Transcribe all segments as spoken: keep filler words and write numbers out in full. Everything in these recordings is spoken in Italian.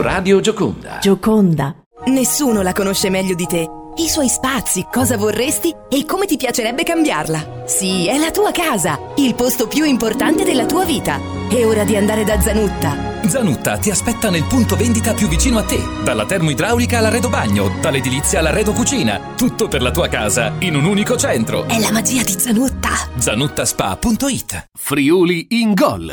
Radio Gioconda. Gioconda. Nessuno la conosce meglio di te. I suoi spazi, cosa vorresti e come ti piacerebbe cambiarla. Sì, è la tua casa, il posto più importante della tua vita. È ora di andare da Zanutta. Zanutta ti aspetta nel punto vendita più vicino a te. Dalla termoidraulica all'arredo bagno, dall'edilizia all'arredo cucina. Tutto per la tua casa, in un unico centro. È la magia di Zanutta. Zanutta Spa punto it. Friuli in gol.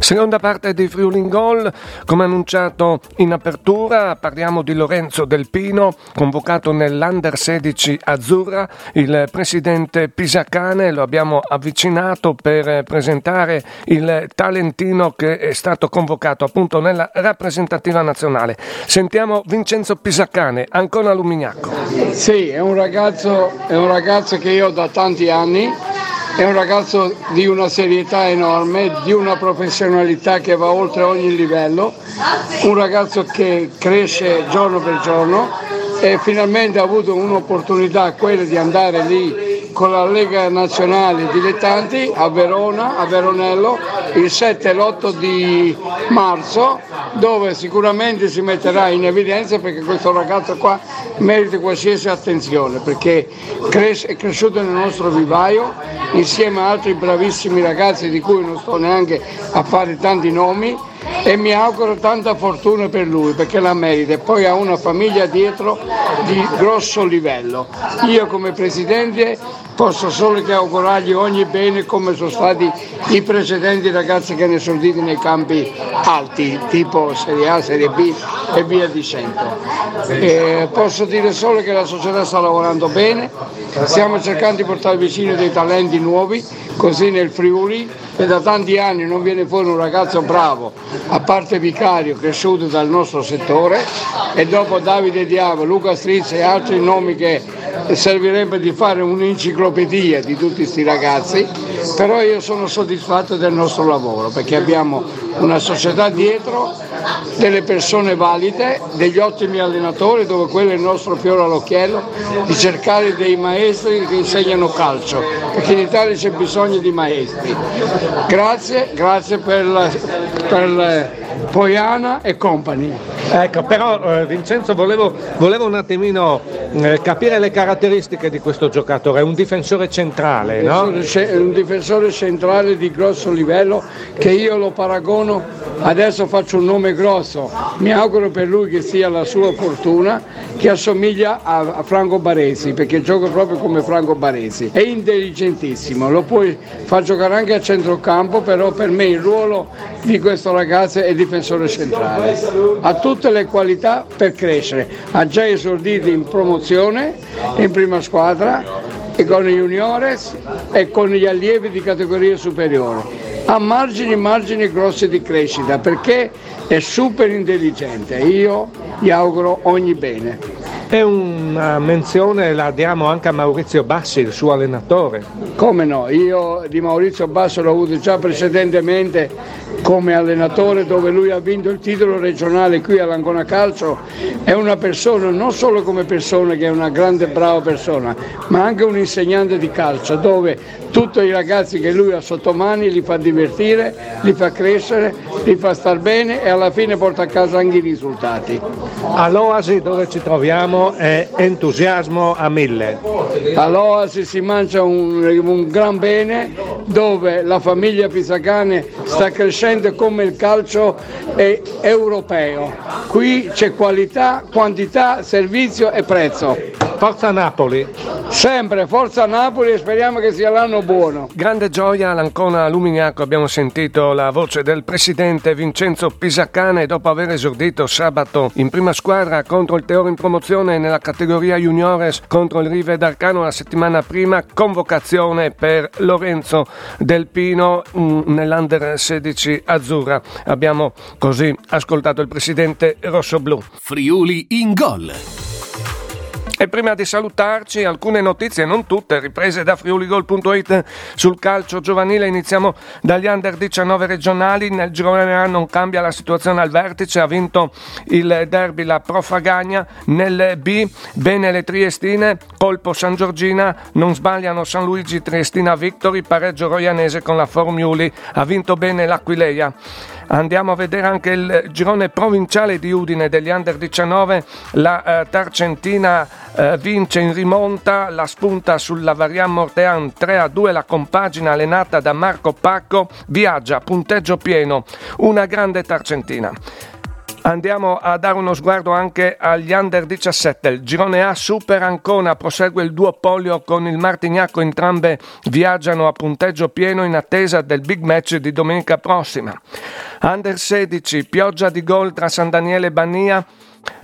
Seconda parte di Friuli in Gol, come annunciato in apertura, parliamo di Lorenzo Del Pino, convocato nell'Under sedici azzurra. Il presidente Pisacane lo abbiamo avvicinato per presentare il talentino che è stato convocato appunto nella rappresentativa nazionale. Sentiamo Vincenzo Pisacane, Ancona-Lumignacco. Sì, è un ragazzo, è un ragazzo che io ho da tanti anni. È un ragazzo di una serietà enorme, di una professionalità che va oltre ogni livello, un ragazzo che cresce giorno per giorno e finalmente ha avuto un'opportunità, quella di andare lì con la Lega Nazionale Dilettanti a Verona, a Veronello, il sette e l'otto di marzo, dove sicuramente si metterà in evidenza perché questo ragazzo qua merita qualsiasi attenzione, perché è cresciuto nel nostro vivaio insieme a altri bravissimi ragazzi di cui non sto neanche a fare tanti nomi, e mi auguro tanta fortuna per lui perché la merita, e poi ha una famiglia dietro di grosso livello. Io come presidente posso solo che augurargli ogni bene, come sono stati i precedenti ragazzi che ne sono diti nei campi alti, tipo Serie A, Serie B e via dicendo. E posso dire solo che la società sta lavorando bene, stiamo cercando di portare vicino dei talenti nuovi, così nel Friuli, e da tanti anni non viene fuori un ragazzo bravo, a parte Vicario, cresciuto dal nostro settore, e dopo Davide Diavo, Luca Strizza e altri nomi che servirebbe di fare un'enciclopedia di tutti questi ragazzi, però io sono soddisfatto del nostro lavoro perché abbiamo una società dietro, delle persone valide, degli ottimi allenatori, dove quello è il nostro fiore all'occhiello, di cercare dei maestri che insegnano calcio, perché in Italia c'è bisogno di maestri. Grazie, grazie per, la, per la Poiana e compagni. Ecco, però eh, Vincenzo, volevo, volevo un attimino eh, capire le caratteristiche di questo giocatore. È un difensore centrale, no? Un difensore centrale di grosso livello che io lo paragono, adesso faccio un nome grosso, mi auguro per lui che sia la sua fortuna, che assomiglia a Franco Baresi, perché gioca proprio come Franco Baresi. È intelligentissimo, lo puoi far giocare anche a centrocampo, però per me il ruolo di questo ragazzo è difensore centrale. Ha tutte le qualità per crescere, ha già esordito in promozione, in prima squadra, e con i juniores e con gli allievi di categoria superiore. Ha margini margini grossi di crescita perché è super intelligente. Io gli auguro ogni bene. E una menzione la diamo anche a Maurizio Bassi, il suo allenatore. Come no, io di Maurizio Bassi l'ho avuto già precedentemente come allenatore, dove lui ha vinto il titolo regionale qui all'Angona Calcio. È una persona, non solo come persona che è una grande brava persona, ma anche un insegnante di calcio, dove tutti i ragazzi che lui ha sotto mani li fa divertire, li fa crescere, li fa star bene e alla fine porta a casa anche i risultati. All'Oasi, dove ci troviamo, è entusiasmo a mille. All'Oasi si mangia un, un gran bene, dove la famiglia Pisacane sta crescendo come il calcio è europeo. Qui c'è qualità, quantità, servizio e prezzo. Forza Napoli. Sempre Forza Napoli e speriamo che sia l'anno buono. Grande gioia all'Ancona-Lumignacco, abbiamo sentito la voce del presidente Vincenzo Pisacane dopo aver esordito sabato in prima squadra contro il Teore in promozione nella categoria juniores contro il Rive d'Arcano la settimana prima. Convocazione per Lorenzo Del Pino nell'Under sedici azzurra. Abbiamo così ascoltato il presidente rossoblù. Friuli in gol. E prima di salutarci, alcune notizie, non tutte, riprese da Friuli Gol punto it sul calcio giovanile. Iniziamo dagli under diciannove regionali. Nel girone A non cambia la situazione al vertice, ha vinto il derby la Profa Gagna. Nel B, bene le triestine, colpo San Giorgina, non sbagliano San Luigi, Triestina, Victory, pareggio Roianese con la Formiuli, ha vinto bene l'Aquileia. Andiamo a vedere anche il girone provinciale di Udine degli under diciannove. La eh, Tarcentina eh, vince in rimonta, la spunta sulla Varia Mortean tre a due. La compagina allenata da Marco Pacco viaggia, punteggio pieno, una grande Tarcentina. Andiamo a dare uno sguardo anche agli under diciassette. Il girone A supera Ancona, prosegue il duopolio con il Martignacco, entrambe viaggiano a punteggio pieno in attesa del big match di domenica prossima. Under sedici, pioggia di gol tra San Daniele e Bania,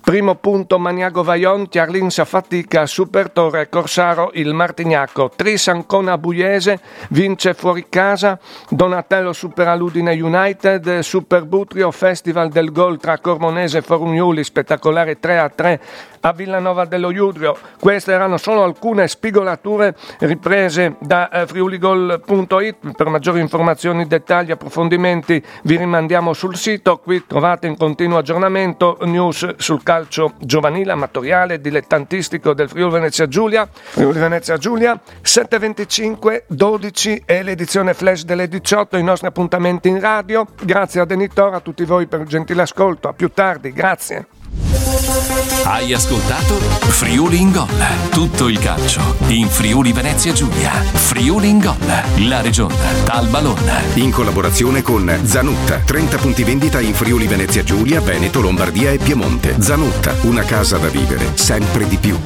primo punto Maniago Vaion, Arlinza Fatica, super Torre Corsaro, il Martignacco. Tris Ancona Buiese vince fuori casa, Donatello supera l'Udine United, super Butrio, festival del gol tra Cormonese e Formiuli, spettacolare tre a tre a Villanova dello Iudrio. Queste erano solo alcune spigolature riprese da Friuli Gol punto it. Per maggiori informazioni, dettagli, approfondimenti vi rimandiamo sul sito. Qui trovate in continuo aggiornamento news sul calcio giovanile, amatoriale, dilettantistico del Friuli Venezia Giulia, Friuli Venezia Giulia, sette e venticinque, dodici e l'edizione flash delle diciotto, i nostri appuntamenti in radio. Grazie a Denitore, a tutti voi per il gentile ascolto, a più tardi, grazie. Hai ascoltato Friuli in Gol, tutto il calcio in Friuli Venezia Giulia. Friuli in Gol, la Regione Talbalona, in collaborazione con Zanutta, trenta punti vendita in Friuli Venezia Giulia, Veneto, Lombardia e Piemonte. Zanutta, una casa da vivere sempre di più.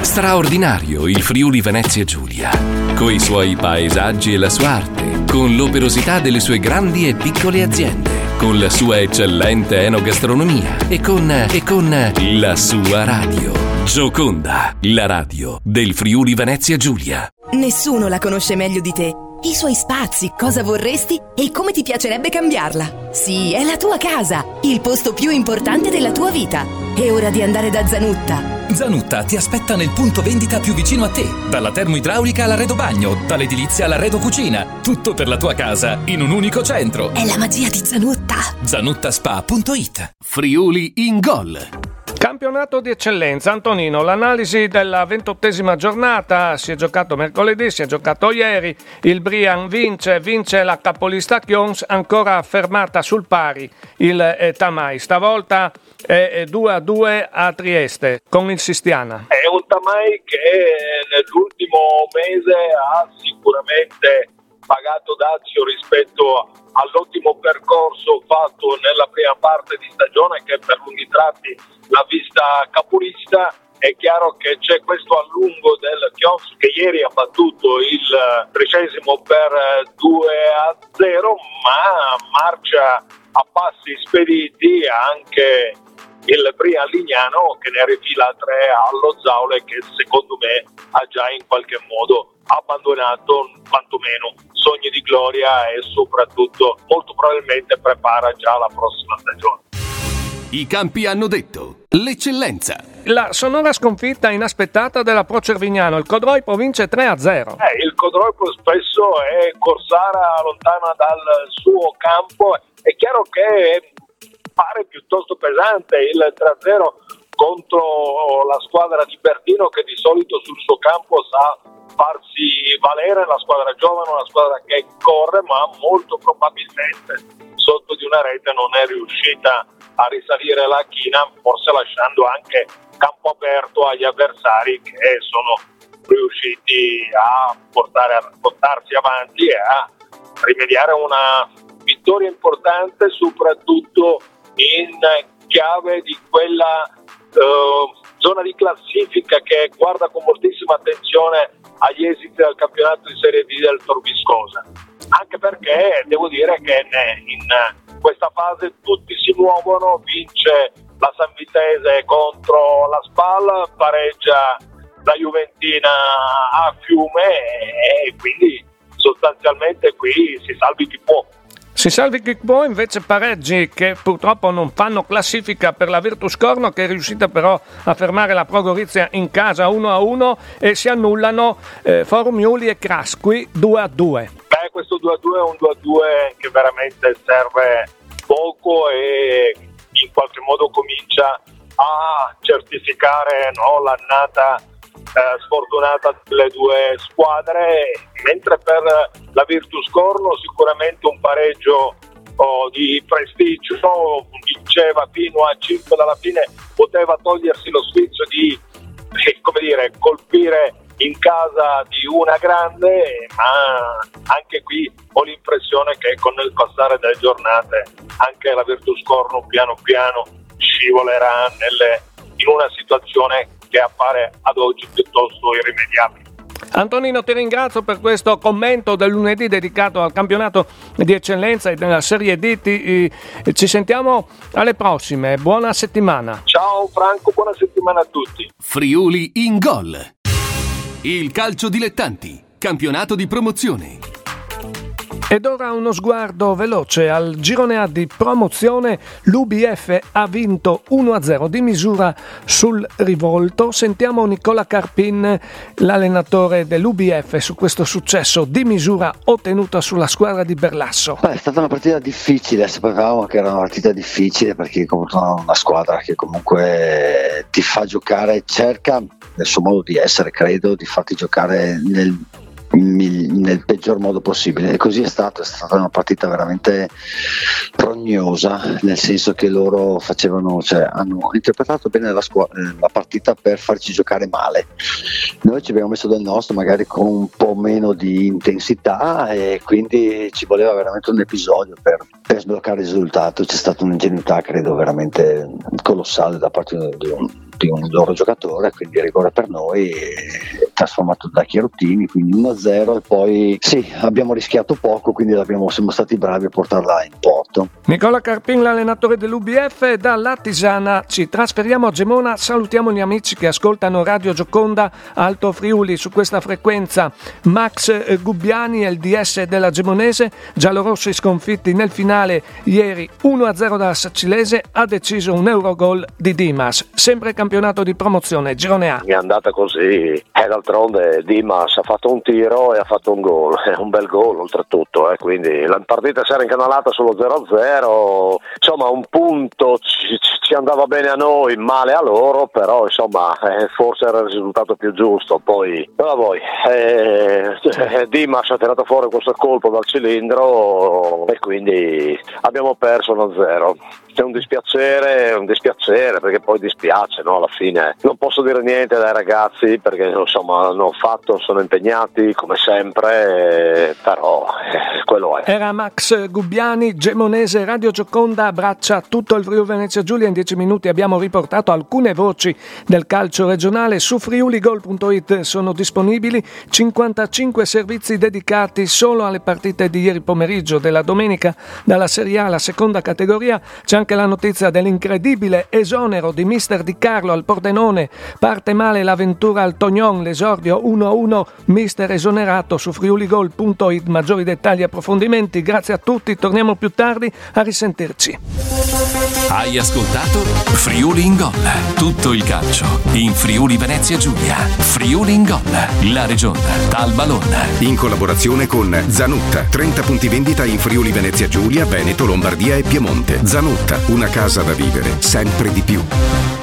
Straordinario il Friuli Venezia Giulia, coi suoi paesaggi e la sua arte, con l'operosità delle sue grandi e piccole aziende, con la sua eccellente enogastronomia e con, e con la sua radio. Gioconda, la radio del Friuli Venezia Giulia. Nessuno la conosce meglio di te. I suoi spazi, cosa vorresti e come ti piacerebbe cambiarla. Sì, è la tua casa, il posto più importante della tua vita. È ora di andare da Zanutta. Zanutta ti aspetta nel punto vendita più vicino a te, dalla termoidraulica all'arredo bagno, dall'edilizia all'arredo cucina, tutto per la tua casa in un unico centro. È la magia di Zanutta. Zanutta Spa punto it. Friuli in Gol. Campionato di eccellenza. Antonino, l'analisi della ventottesima giornata, si è giocato mercoledì, si è giocato ieri. Il Brian vince, vince la capolista Chions, ancora fermata sul pari il eh, Tamai. Stavolta è due a due a Trieste con il Sistiana. È un Tamai che nell'ultimo mese ha sicuramente pagato dazio rispetto all'ottimo percorso fatto nella prima parte di stagione, che per lunghi tratti l'ha vista capolista. È chiaro che c'è questo allungo del Chios, che ieri ha battuto il tredicesimo per due a zero, ma marcia a passi spediti anche il Brian Lignano, che ne rifila tre allo Zaule, che secondo me ha già in qualche modo abbandonato quantomeno sogni di gloria e soprattutto molto probabilmente prepara già la prossima stagione. I campi hanno detto, l'eccellenza. La sonora sconfitta inaspettata della Pro Cervignano, il Codroipo vince tre a zero. Eh, il Codroipo spesso è corsara lontana dal suo campo, è chiaro che pare piuttosto pesante il tre a zero contro la squadra di Bertino, che di solito sul suo campo sa farsi valere, la squadra giovane, una squadra che corre, ma molto probabilmente sotto di una rete non è riuscita a risalire la china, forse lasciando anche campo aperto agli avversari, che sono riusciti a portare a portarsi avanti e a rimediare una vittoria importante, soprattutto in chiave di quella eh, zona di classifica che guarda con moltissima attenzione agli esiti del campionato di Serie D del Torviscosa, anche perché devo dire che in questa fase tutti si muovono. Vince la San Vitese contro la Spal, pareggia la Juventina a Fiume e quindi sostanzialmente qui si salvi chi può. Si salvi chi può, invece pareggi che purtroppo non fanno classifica per la Virtus Corno, che è riuscita però a fermare la Pro Gorizia in casa uno a uno, e si annullano eh, Formiuli e Crasqui due a due. Beh, questo due a due è un due a due che veramente serve poco e in qualche modo comincia a certificare, no, l'annata eh, sfortunata delle due squadre, mentre per la Virtus Corno sicuramente un pareggio oh, di prestigio, no? Vinceva fino a cinque dalla fine, poteva togliersi lo sfizio di eh, come dire, colpire in casa di una grande, ma anche qui ho l'impressione che con il passare delle giornate anche la Virtus Corno piano piano scivolerà nelle, in una situazione che appare ad oggi piuttosto irrimediabile. Antonino, ti ringrazio per questo commento del lunedì dedicato al campionato di eccellenza e della Serie D. Ci sentiamo alle prossime, buona settimana. Ciao Franco, buona settimana a tutti. Friuli in gol. Il calcio dilettanti, campionato di promozione. Ed ora uno sguardo veloce al girone A di promozione. L'U B F ha vinto uno a zero di misura sul Rivolto. Sentiamo Nicola Carpin, l'allenatore dell'U B F, su questo successo di misura ottenuto sulla squadra di Berlasso. Beh, è stata una partita difficile, sapevamo che era una partita difficile perché comunque una squadra che comunque ti fa giocare, cerca nel suo modo di essere, credo, di farti giocare nel, nel peggior modo possibile, e così è stato. È stata una partita veramente rognosa, nel senso che loro facevano, cioè, hanno interpretato bene la, scu- la partita per farci giocare male. Noi ci abbiamo messo del nostro, magari con un po' meno di intensità, e quindi ci voleva veramente un episodio per, per sbloccare il risultato. C'è stata un'ingenuità, credo, veramente colossale da parte di un di un loro giocatore, quindi rigore per noi, trasformato da Chiarottini, quindi uno a zero, e poi sì, abbiamo rischiato poco, quindi abbiamo, siamo stati bravi a portarla in porto. Nicola Carpin, l'allenatore dell'U B F. Dalla Tisana ci trasferiamo a Gemona, salutiamo gli amici che ascoltano Radio Gioconda Alto Friuli su questa frequenza. Max Gubbiani è il D S della Gemonese, giallorossi sconfitti nel finale ieri uno a zero dalla Sacilese, ha deciso un eurogol di Dimas. Sempre campionato di promozione, girone A. È andata così, e d'altronde Dimas ha fatto un tiro e ha fatto un gol, è un bel gol oltretutto, eh. Quindi la partita si era incanalata solo zero a zero, insomma un punto ci, ci andava bene a noi, male a loro, però insomma eh, forse era il risultato più giusto. Poi allora voi, eh, eh, Dimas ha tirato fuori questo colpo dal cilindro e quindi abbiamo perso uno a zero. È un dispiacere, un dispiacere perché poi dispiace, no? Alla fine non posso dire niente dai ragazzi perché insomma hanno fatto, sono impegnati come sempre, però eh, quello è. Era Max Gubbiani, Gemonese. Radio Gioconda abbraccia tutto il Friuli Venezia Giulia. In dieci minuti abbiamo riportato alcune voci del calcio regionale. Su Friuli Gol punto it sono disponibili cinquantacinque servizi dedicati solo alle partite di ieri pomeriggio della domenica dalla Serie A alla seconda categoria. C'è anche la notizia dell'incredibile esonero di mister Di Carlo al Pordenone, parte male l'avventura al Tognon, l'esordio uno a uno, mister esonerato. Su Friuli Gol punto it maggiori dettagli e approfondimenti. Grazie a tutti, torniamo più tardi, a risentirci. Hai ascoltato Friuli in Gol, tutto il calcio in Friuli Venezia Giulia. Friuli in Gol, la Regione Talbalona, in collaborazione con Zanutta, trenta punti vendita in Friuli Venezia Giulia, Veneto, Lombardia e Piemonte. Zanutta, una casa da vivere sempre di più.